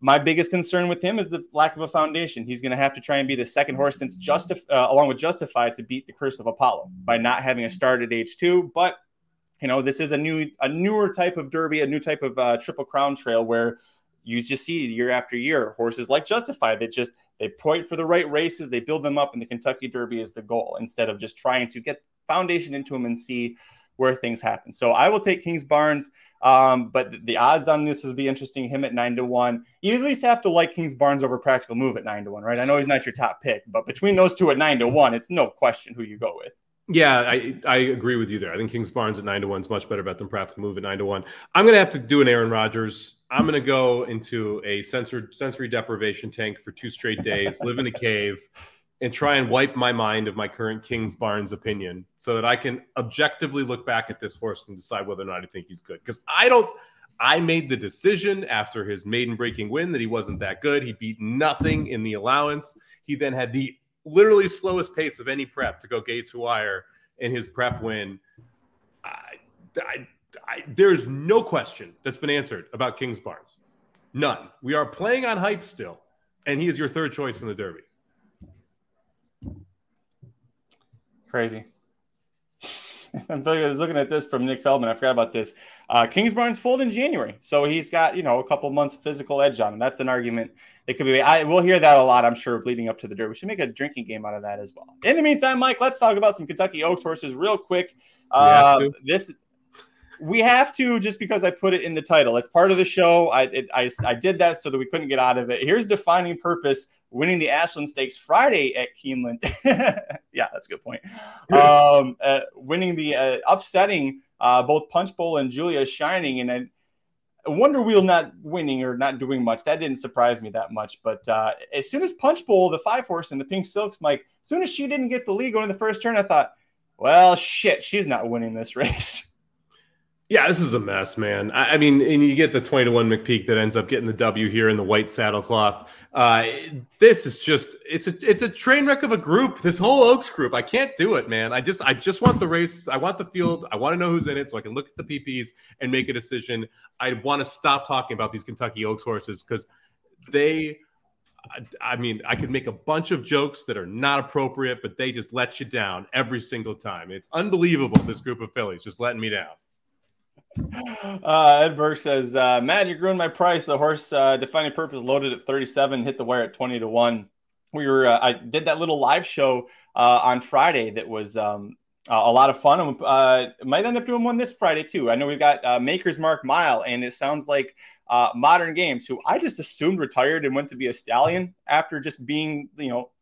My biggest concern with him is the lack of a foundation. He's going to have to try and be the second horse since along with Justify to beat the Curse of Apollo by not having a start at age two. But, you know, this is a newer type of Derby, a new type of Triple Crown trail where you just see year after year horses like Justify that just they point for the right races, they build them up, and the Kentucky Derby is the goal instead of just trying to get foundation into them and see where things happen. So I will take Kingsbarns, but the odds on this is be interesting. Him at 9-1. You at least have to like Kingsbarns over Practical Move at 9-1, right? I know he's not your top pick, but between those two at 9-1, it's no question who you go with. Yeah, I agree with you there. I think Kingsbarns at 9-1 is much better bet than Practical Move at 9-1. I'm going to have to do an Aaron Rodgers. I'm going to go into a sensory deprivation tank for 2 straight days, live in a cave, and try and wipe my mind of my current Kingsbarns opinion so that I can objectively look back at this horse and decide whether or not I think he's good. Because I made the decision after his maiden breaking win that he wasn't that good. He beat nothing in the allowance. He then had the literally slowest pace of any prep to go gate to wire in his prep win. There's no question that's been answered about Kingsbarns. None. We are playing on hype still, and he is your third choice in the Derby. Crazy. I was looking at this from Nick Feldman. I forgot about this. Kingsbarns fold in January. So he's got, a couple months physical edge on him. That's an argument that could be made. We'll hear that a lot, I'm sure, leading up to the Derby. We should make a drinking game out of that as well. In the meantime, Mike, let's talk about some Kentucky Oaks horses real quick. We have to just because I put it in the title. It's part of the show. I did that so that we couldn't get out of it. Here's Defining Purpose. Winning the Ashland Stakes Friday at Keeneland. Yeah, that's a good point. Winning the upsetting both Punch Bowl and Julia Shining. And Wonder Wheel not winning or not doing much. That didn't surprise me that much. But as soon as Punch Bowl, the 5-horse and the Pink Silks, Mike, as soon as she didn't get the lead going in the first turn, I thought, well, shit, she's not winning this race. Yeah, this is a mess, man. I mean, and you get the 20-1 McPeak that ends up getting the W here in the white saddlecloth. This is just it's a train wreck of a group. This whole Oaks group, I can't do it, man. I just want the race. I want the field. I want to know who's in it so I can look at the PPs and make a decision. I want to stop talking about these Kentucky Oaks horses because they. I mean, I could make a bunch of jokes that are not appropriate, but they just let you down every single time. It's unbelievable. This group of fillies just letting me down. Ed Burke says Magic ruined my price. The horse Defining Purpose loaded at 37, hit the wire at 20-1. We were I did that little live show on Friday that was a lot of fun. And might end up doing one this Friday too. I know we've got Maker's Mark Mile, and it sounds like Modern Games, who I just assumed retired and went to be a stallion after just being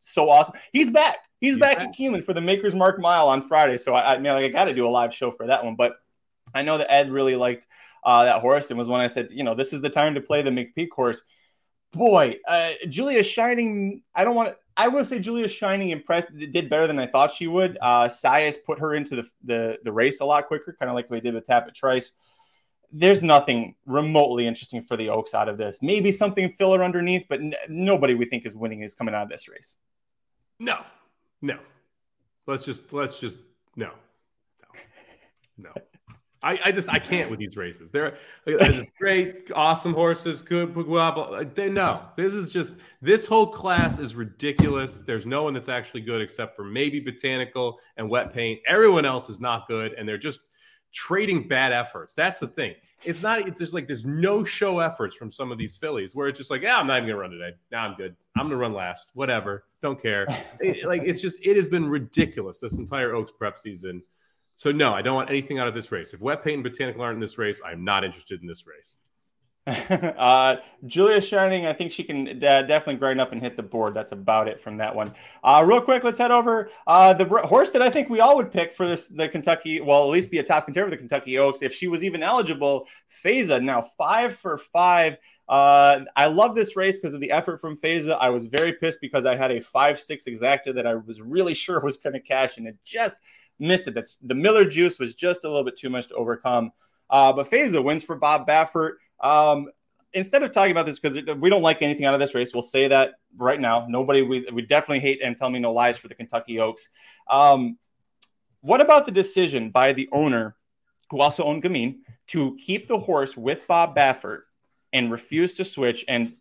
so awesome. He's back. He's back at Keeneland for the Maker's Mark Mile on Friday. So I got to do a live show for that one, but. I know that Ed really liked that horse and was when I said, this is the time to play the McPeak horse. Boy, Julia Shining, I will say Julia Shining did better than I thought she would. Saez put her into the race a lot quicker, kind of like we did with Tapit Trice. there's nothing remotely interesting for the Oaks out of this. Maybe something filler underneath, but nobody we think is winning is coming out of this race. No. No. I can't with these races. They're great, awesome horses. Good, blah, blah. This whole class is ridiculous. There's no one that's actually good except for maybe Botanical and Wet Paint. Everyone else is not good, and they're just trading bad efforts. That's the thing. It's just like there's no show efforts from some of these fillies where it's just like, I'm not even gonna run today. Nah, I'm good. I'm gonna run last. Whatever. Don't care. It has been ridiculous this entire Oaks prep season. So, no, I don't want anything out of this race. If Wet Paint and Botanical aren't in this race, I'm not interested in this race. Julia Shining, I think she can definitely grind up and hit the board. That's about it from that one. Real quick, let's head over. The horse that I think we all would pick for this, the Kentucky, well, at least be a top contender for the Kentucky Oaks, if she was even eligible, Faiza, now 5 for 5. I love this race because of the effort from Faiza. I was very pissed because I had a 5-6 exacta that I was really sure was going to cash, and it just missed it. That's the Miller juice was just a little bit too much to overcome. But Faiza wins for Bob Baffert. Instead of talking about this, because we don't like anything out of this race, we'll say that right now. Nobody, we definitely hate and tell me no lies for the Kentucky Oaks. What about the decision by the owner, who also owned Gamine, to keep the horse with Bob Baffert and refuse to switch and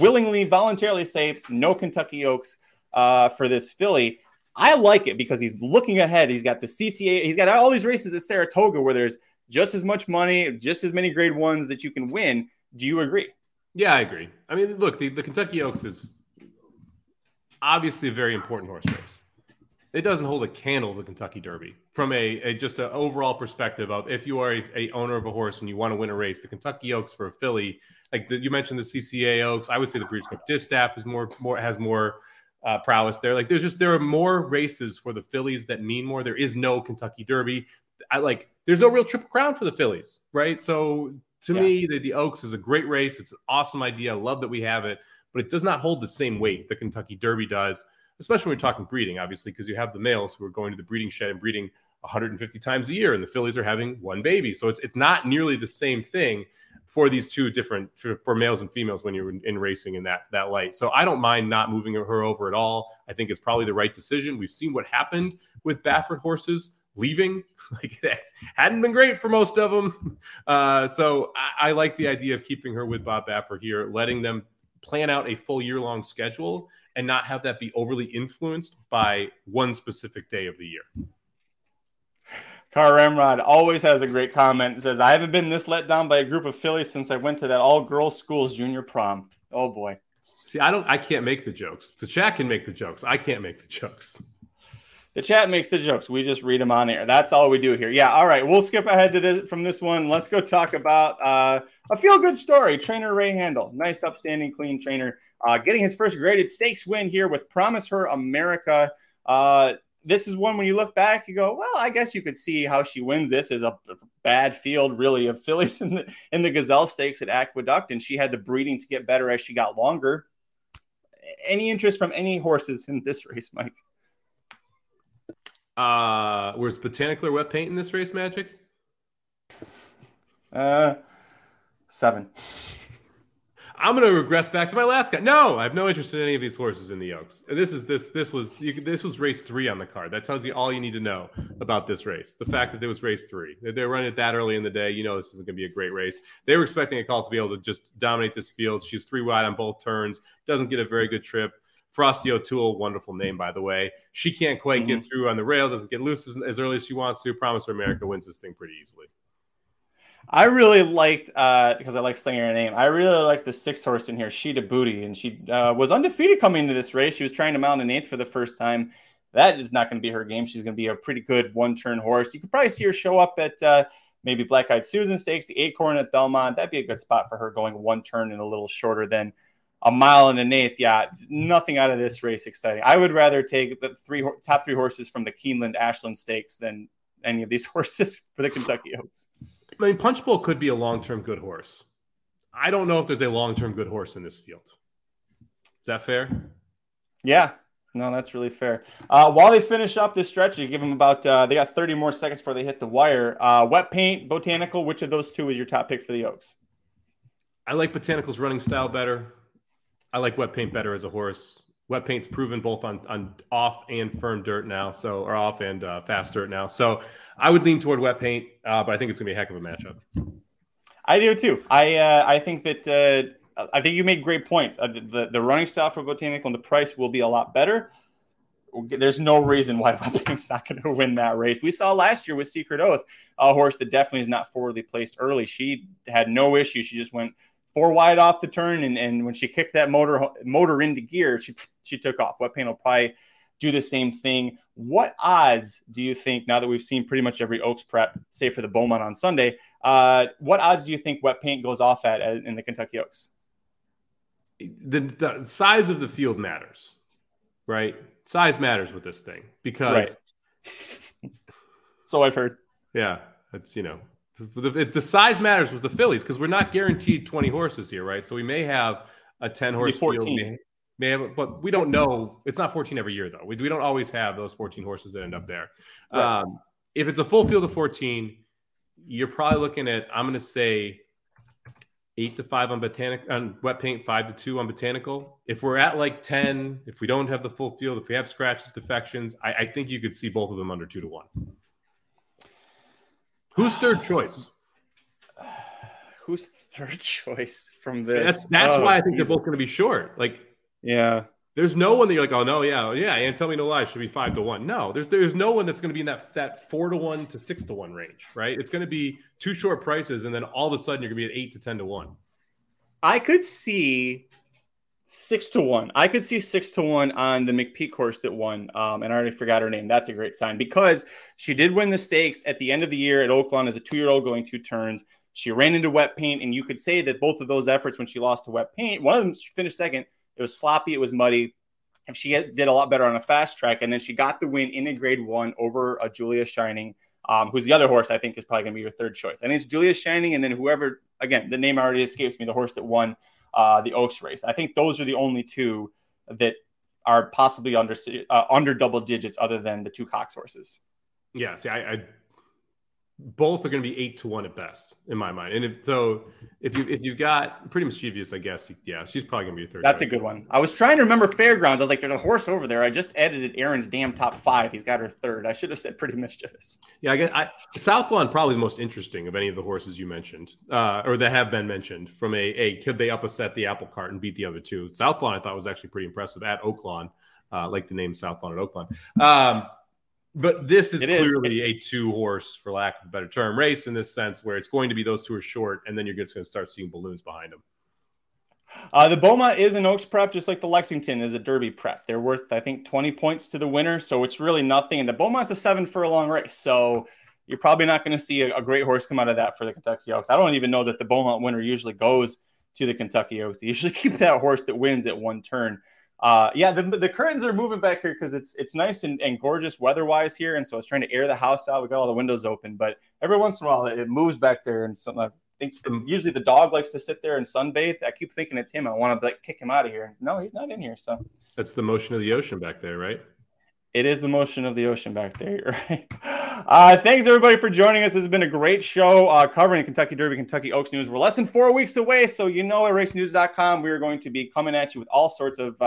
willingly, voluntarily say no Kentucky Oaks for this filly? I like it because he's looking ahead. He's got the CCA. He's got all these races at Saratoga where there's just as much money, just as many grade ones that you can win. Do you agree? Yeah, I agree. I mean, look, the Kentucky Oaks is obviously a very important horse race. It doesn't hold a candle to the Kentucky Derby from just an overall perspective of if you are a owner of a horse and you want to win a race, the Kentucky Oaks for a filly, you mentioned the CCA Oaks. I would say the Breeders' Cup Distaff is has more prowess there. There are more races for the fillies that mean more. There is no Kentucky Derby. There's no real Triple Crown for the fillies, right? So to me, the Oaks is a great race. It's an awesome idea. I love that we have it, but it does not hold the same weight the Kentucky Derby does, especially when we're talking breeding, obviously, because you have the males who are going to the breeding shed and breeding 150 times a year, and the fillies are having one baby. So it's not nearly the same thing for these two different for males and females when you're in racing in that light. So I don't mind not moving her over at all. I think it's probably the right decision. We've seen what happened with Baffert horses leaving. That hadn't been great for most of them. So I like the idea of keeping her with Bob Baffert here, letting them plan out a full year-long schedule and not have that be overly influenced by one specific day of the year. Car Ramrod always has a great comment. It says, I haven't been this let down by a group of fillies since I went to that all-girls schools junior prom. Oh, boy. See, I can't make the jokes. The chat can make the jokes. I can't make the jokes. The chat makes the jokes. We just read them on air. That's all we do here. Yeah, all right. We'll skip ahead from this one. Let's go talk about a feel-good story. Trainer Ray Handel. Nice, upstanding, clean trainer. Getting his first graded stakes win here with Promise Her America. This is one when you look back, you go, well, I guess you could see how she wins this as a bad field, really, of fillies in the Gazelle Stakes at Aqueduct, and she had the breeding to get better as she got longer. Any interest from any horses in this race, Mike? Was Botanical or Wet Paint in this race, Magic? 7. I'm going to regress back to my last guy. No, I have no interest in any of these horses in the Oaks. This was race 3 on the card. That tells you all you need to know about this race. The fact that there was race 3, they're running it that early in the day. You know, this isn't going to be a great race. They were expecting a call to be able to just dominate this field. She's 3 wide on both turns. Doesn't get a very good trip. Frosty O'Toole, wonderful name, by the way. She can't quite get through on the rail. Doesn't get loose as early as she wants to. Promise Her America wins this thing pretty easily. I really liked, because I like slinging her name, I really liked the 6 horse in here, Sheeta Booty, and she was undefeated coming into this race. She was trying to mount an 8th for the first time. That is not going to be her game. She's going to be a pretty good one-turn horse. You could probably see her show up at maybe Black-Eyed Susan Stakes, the Acorn at Belmont. That'd be a good spot for her going one turn and a little shorter than a mile and an 1/8. Yeah, nothing out of this race exciting. I would rather take the top three horses from the Keeneland Ashland Stakes than any of these horses for the Kentucky Oaks. I mean, Punch Bowl could be a long-term good horse. I don't know if there's a long-term good horse in this field. Is that fair? Yeah. No, that's really fair. While they finish up this stretch, you give them about, they got 30 more seconds before they hit the wire. Wet Paint, Botanical, which of those two is your top pick for the Oaks? I like Botanical's running style better. I like Wet Paint better as a horse. Wet Paint's proven both on off and firm dirt now, so or off and fast dirt now. So I would lean toward Wet Paint, but I think it's going to be a heck of a matchup. I do too. I think that I think you made great points. The running style for Botanical and the price will be a lot better. There's no reason why Wet Paint's not going to win that race. We saw last year with Secret Oath, a horse that definitely is not forwardly placed early. She had no issue. She just went four wide off the turn, and when she kicked that motor into gear, she took off. Wet Paint will probably do the same thing. What odds do you think, now that we've seen pretty much every Oaks prep, save for the Beaumont on Sunday, what odds do you think Wet Paint goes off at in the Kentucky Oaks? The size of the field matters, right? Size matters with this thing because... Right. So I've heard. Yeah, that's, you know... The size matters with the fillies because we're not guaranteed 20 horses here, right? So we may have a 10-horse field, but we don't know. It's not 14 every year, though. We don't always have those 14 horses that end up there. Right. If it's a full field of 14, you're probably looking at, I'm going to say, 8-5 on Wet Paint, 5-2 on Botanical. If we're at like 10, if we don't have the full field, if we have scratches, defections, I think you could see both of them under 2-1. Who's third choice? Who's third choice from this? That's why I think they're both going to be short. Like, yeah, there's no one that you're like, oh no, yeah, and tell me no lies should be 5-1. No, there's no one that's going to be in that 4-1 to 6-1 range, right? It's going to be two short prices, and then all of a sudden you're going to be at 8-10-1. I could see 6-1. I could see 6-1 on the McPeak horse that won. And I already forgot her name. That's a great sign because she did win the stakes at the end of the year at Oaklawn as a 2-year-old going two turns. She ran into Wet Paint, and you could say that both of those efforts when she lost to Wet Paint, one of them she finished second. It was sloppy. It was muddy. And she did a lot better on a fast track. And then she got the win in a Grade 1 over a Julia Shining, who's the other horse I think is probably going to be your third choice. I think it's Julia Shining and then whoever, again, the name already escapes me, the horse that won the Oaks race. I think those are the only two that are possibly under double digits other than the two Cox horses. Yeah. See, I both are going to be 8-1 at best in my mind. And if you've got Pretty Mischievous, I guess, yeah, she's probably going to be a third. That's choice. A good one. I was trying to remember Fairgrounds. I was like, there's a horse over there. I just edited Aaron's damn top 5. He's got her third. I should have said Pretty Mischievous. Yeah. I guess South Lawn probably the most interesting of any of the horses you mentioned, or that have been mentioned from a could they upset the apple cart and beat the other two. South Lawn I thought was actually pretty impressive at Oaklawn, like the name South Lawn at Oaklawn. But this is clearly a two-horse, for lack of a better term, race in this sense where it's going to be those two are short, and then you're just going to start seeing balloons behind them. The Beaumont is an Oaks prep, just like the Lexington is a Derby prep. They're worth, I think, 20 points to the winner, so it's really nothing. And the Beaumont's a 7-furlong race, so you're probably not going to see a great horse come out of that for the Kentucky Oaks. I don't even know that the Beaumont winner usually goes to the Kentucky Oaks. They usually keep that horse that wins at one turn. Yeah, the curtains are moving back here because it's nice and gorgeous weather-wise here, and so I was trying to air the house out. We got all the windows open, but every once in a while it moves back there, and something I think usually the dog likes to sit there and sunbathe. I keep thinking it's him. I want to like kick him out of here. No, he's not in here. So that's the motion of the ocean back there, right? It is the motion of the ocean back there, right? Thanks, everybody, for joining us. This has been a great show covering Kentucky Derby, Kentucky Oaks news. We're less than 4 weeks away, so you know at racenews.com we are going to be coming at you with all sorts of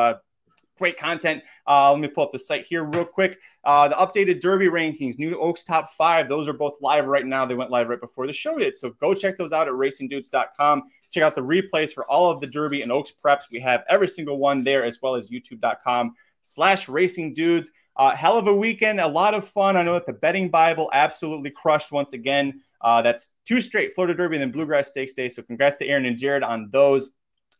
great content. Let me pull up the site here real quick. The updated Derby rankings, new Oaks top 5. Those are both live right now. They went live right before the show did, so go check those out at racingdudes.com. Check out the replays for all of the Derby and Oaks preps. We have every single one there, as well as youtube.com/racingdudes. Hell of a weekend, a lot of fun. I know that the Betting Bible absolutely crushed once again. That's 2 straight, Florida Derby and then Bluegrass Stakes Day. So congrats to Aaron and Jared on those.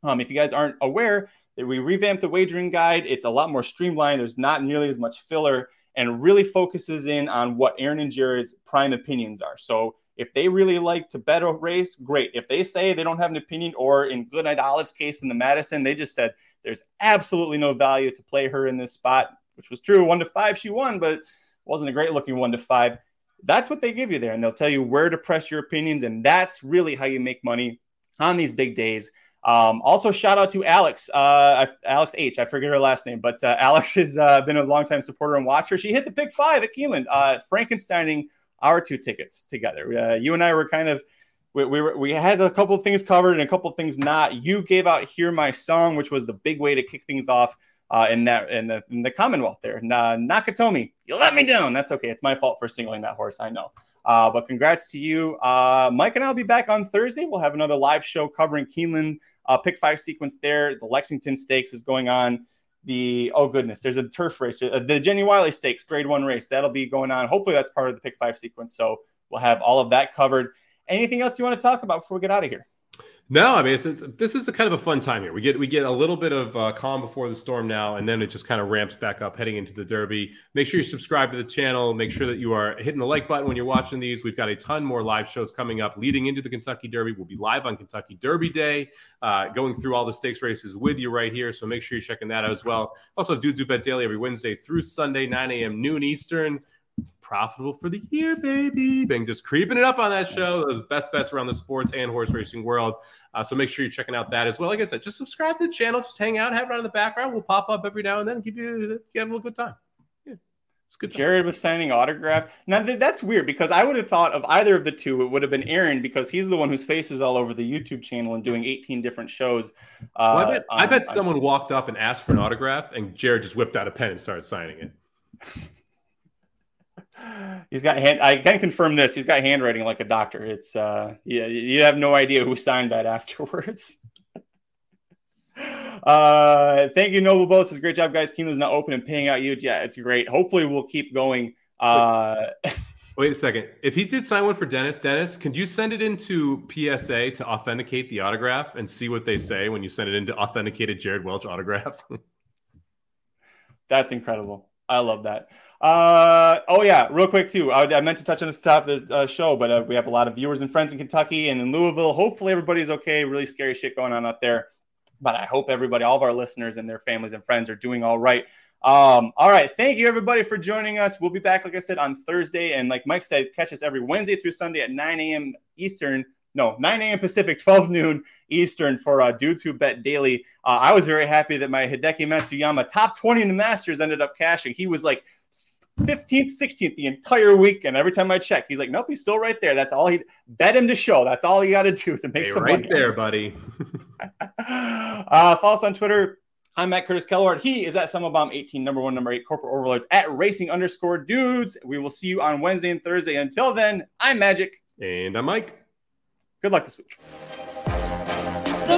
If you guys aren't aware, that we revamped the wagering guide. It's a lot more streamlined. There's not nearly as much filler and really focuses in on what Aaron and Jared's prime opinions are. So if they really like to bet a race, great. If they say they don't have an opinion, or in Goodnight Olive's case in the Madison, they just said there's absolutely no value to play her in this spot, which was true. 1-5 she won, but wasn't a great looking 1-5. That's what they give you there, and they'll tell you where to press your opinions, and that's really how you make money on these big days. Also, shout out to Alex, Alex H. I forget her last name, but Alex has been a longtime supporter and watcher. She hit the pick five at Keeneland, Frankensteining our two tickets together. You and I were kind of, we had a couple of things covered and a couple of things not. You gave out Hear My Song, which was the big way to kick things off in the Commonwealth there. Nakatomi, you let me down. That's okay. It's my fault for singling that horse. I know. But congrats to you. Mike and I will be back on Thursday. We'll have another live show covering Keeneland pick five sequence there. The Lexington Stakes is going on. There's a turf race. The Jenny Wiley Stakes grade one race. That'll be going on. Hopefully that's part of the pick five sequence. So we'll have all of that covered. Anything else you want to talk about before we get out of here? No, I mean, this is a kind of a fun time here. We get a little bit of calm before the storm now, and then it just kind of ramps back up heading into the Derby. Make sure you subscribe to the channel. Make sure that you are hitting the like button when you're watching these. We've got a ton more live shows coming up leading into the Kentucky Derby. We'll be live on Kentucky Derby Day, going through all the stakes races with you right here. So make sure you're checking that out as well. Also, Dudes Who Bet Daily every Wednesday through Sunday, 9 a.m. noon Eastern. Profitable for the year, baby. Been just creeping it up on that show. The best bets around the sports and horse racing world. So make sure you're checking out that as well. Like I said, just subscribe to the channel. Just hang out, have it on in the background. We'll pop up every now and then and give you a little good time. Yeah, it's good. Jared was signing autograph. Now that's weird because I would have thought of either of the two. It would have been Aaron because he's the one whose face is all over the YouTube channel and doing 18 different shows. Well, I bet someone walked up and asked for an autograph, and Jared just whipped out a pen and started signing it. He's got hand. I can confirm this. He's got handwriting like a doctor. It's yeah. You have no idea who signed that afterwards. Thank you, Noble Boses. Great job, guys. Keeneland's not open and paying out huge. Yeah, it's great. Hopefully, we'll keep going. Wait a second. If he did sign one for Dennis, can you send it into PSA to authenticate the autograph and see what they say when you send it into authenticated Jared Welch autograph? That's incredible. I love that. Oh yeah, real quick too. I meant to touch on this top of the show, but we have a lot of viewers and friends in Kentucky and in Louisville. Hopefully everybody's okay. Really scary shit going on out there, but I hope everybody, all of our listeners and their families and friends are doing all right. All right. Thank you everybody for joining us. We'll be back, like I said, on Thursday. And like Mike said, catch us every Wednesday through Sunday at 9 a.m. Pacific, 12 noon Eastern for Dudes Who Bet Daily. I was very happy that my Hideki Matsuyama top 20 in the Masters ended up cashing. He was like 15th, 16th the entire weekend. Every time I check, he's like, nope, he's still right there. That's all he bet him to show. That's all you got to do to make some right money. Right there, buddy. Follow us on Twitter. I'm at Curtis Kellard. He is at SummerBomb18, #1, #8, Corporate Overlords at Racing_Dudes. We will see you on Wednesday and Thursday. Until then, I'm Magic. And I'm Mike. Good luck this week. The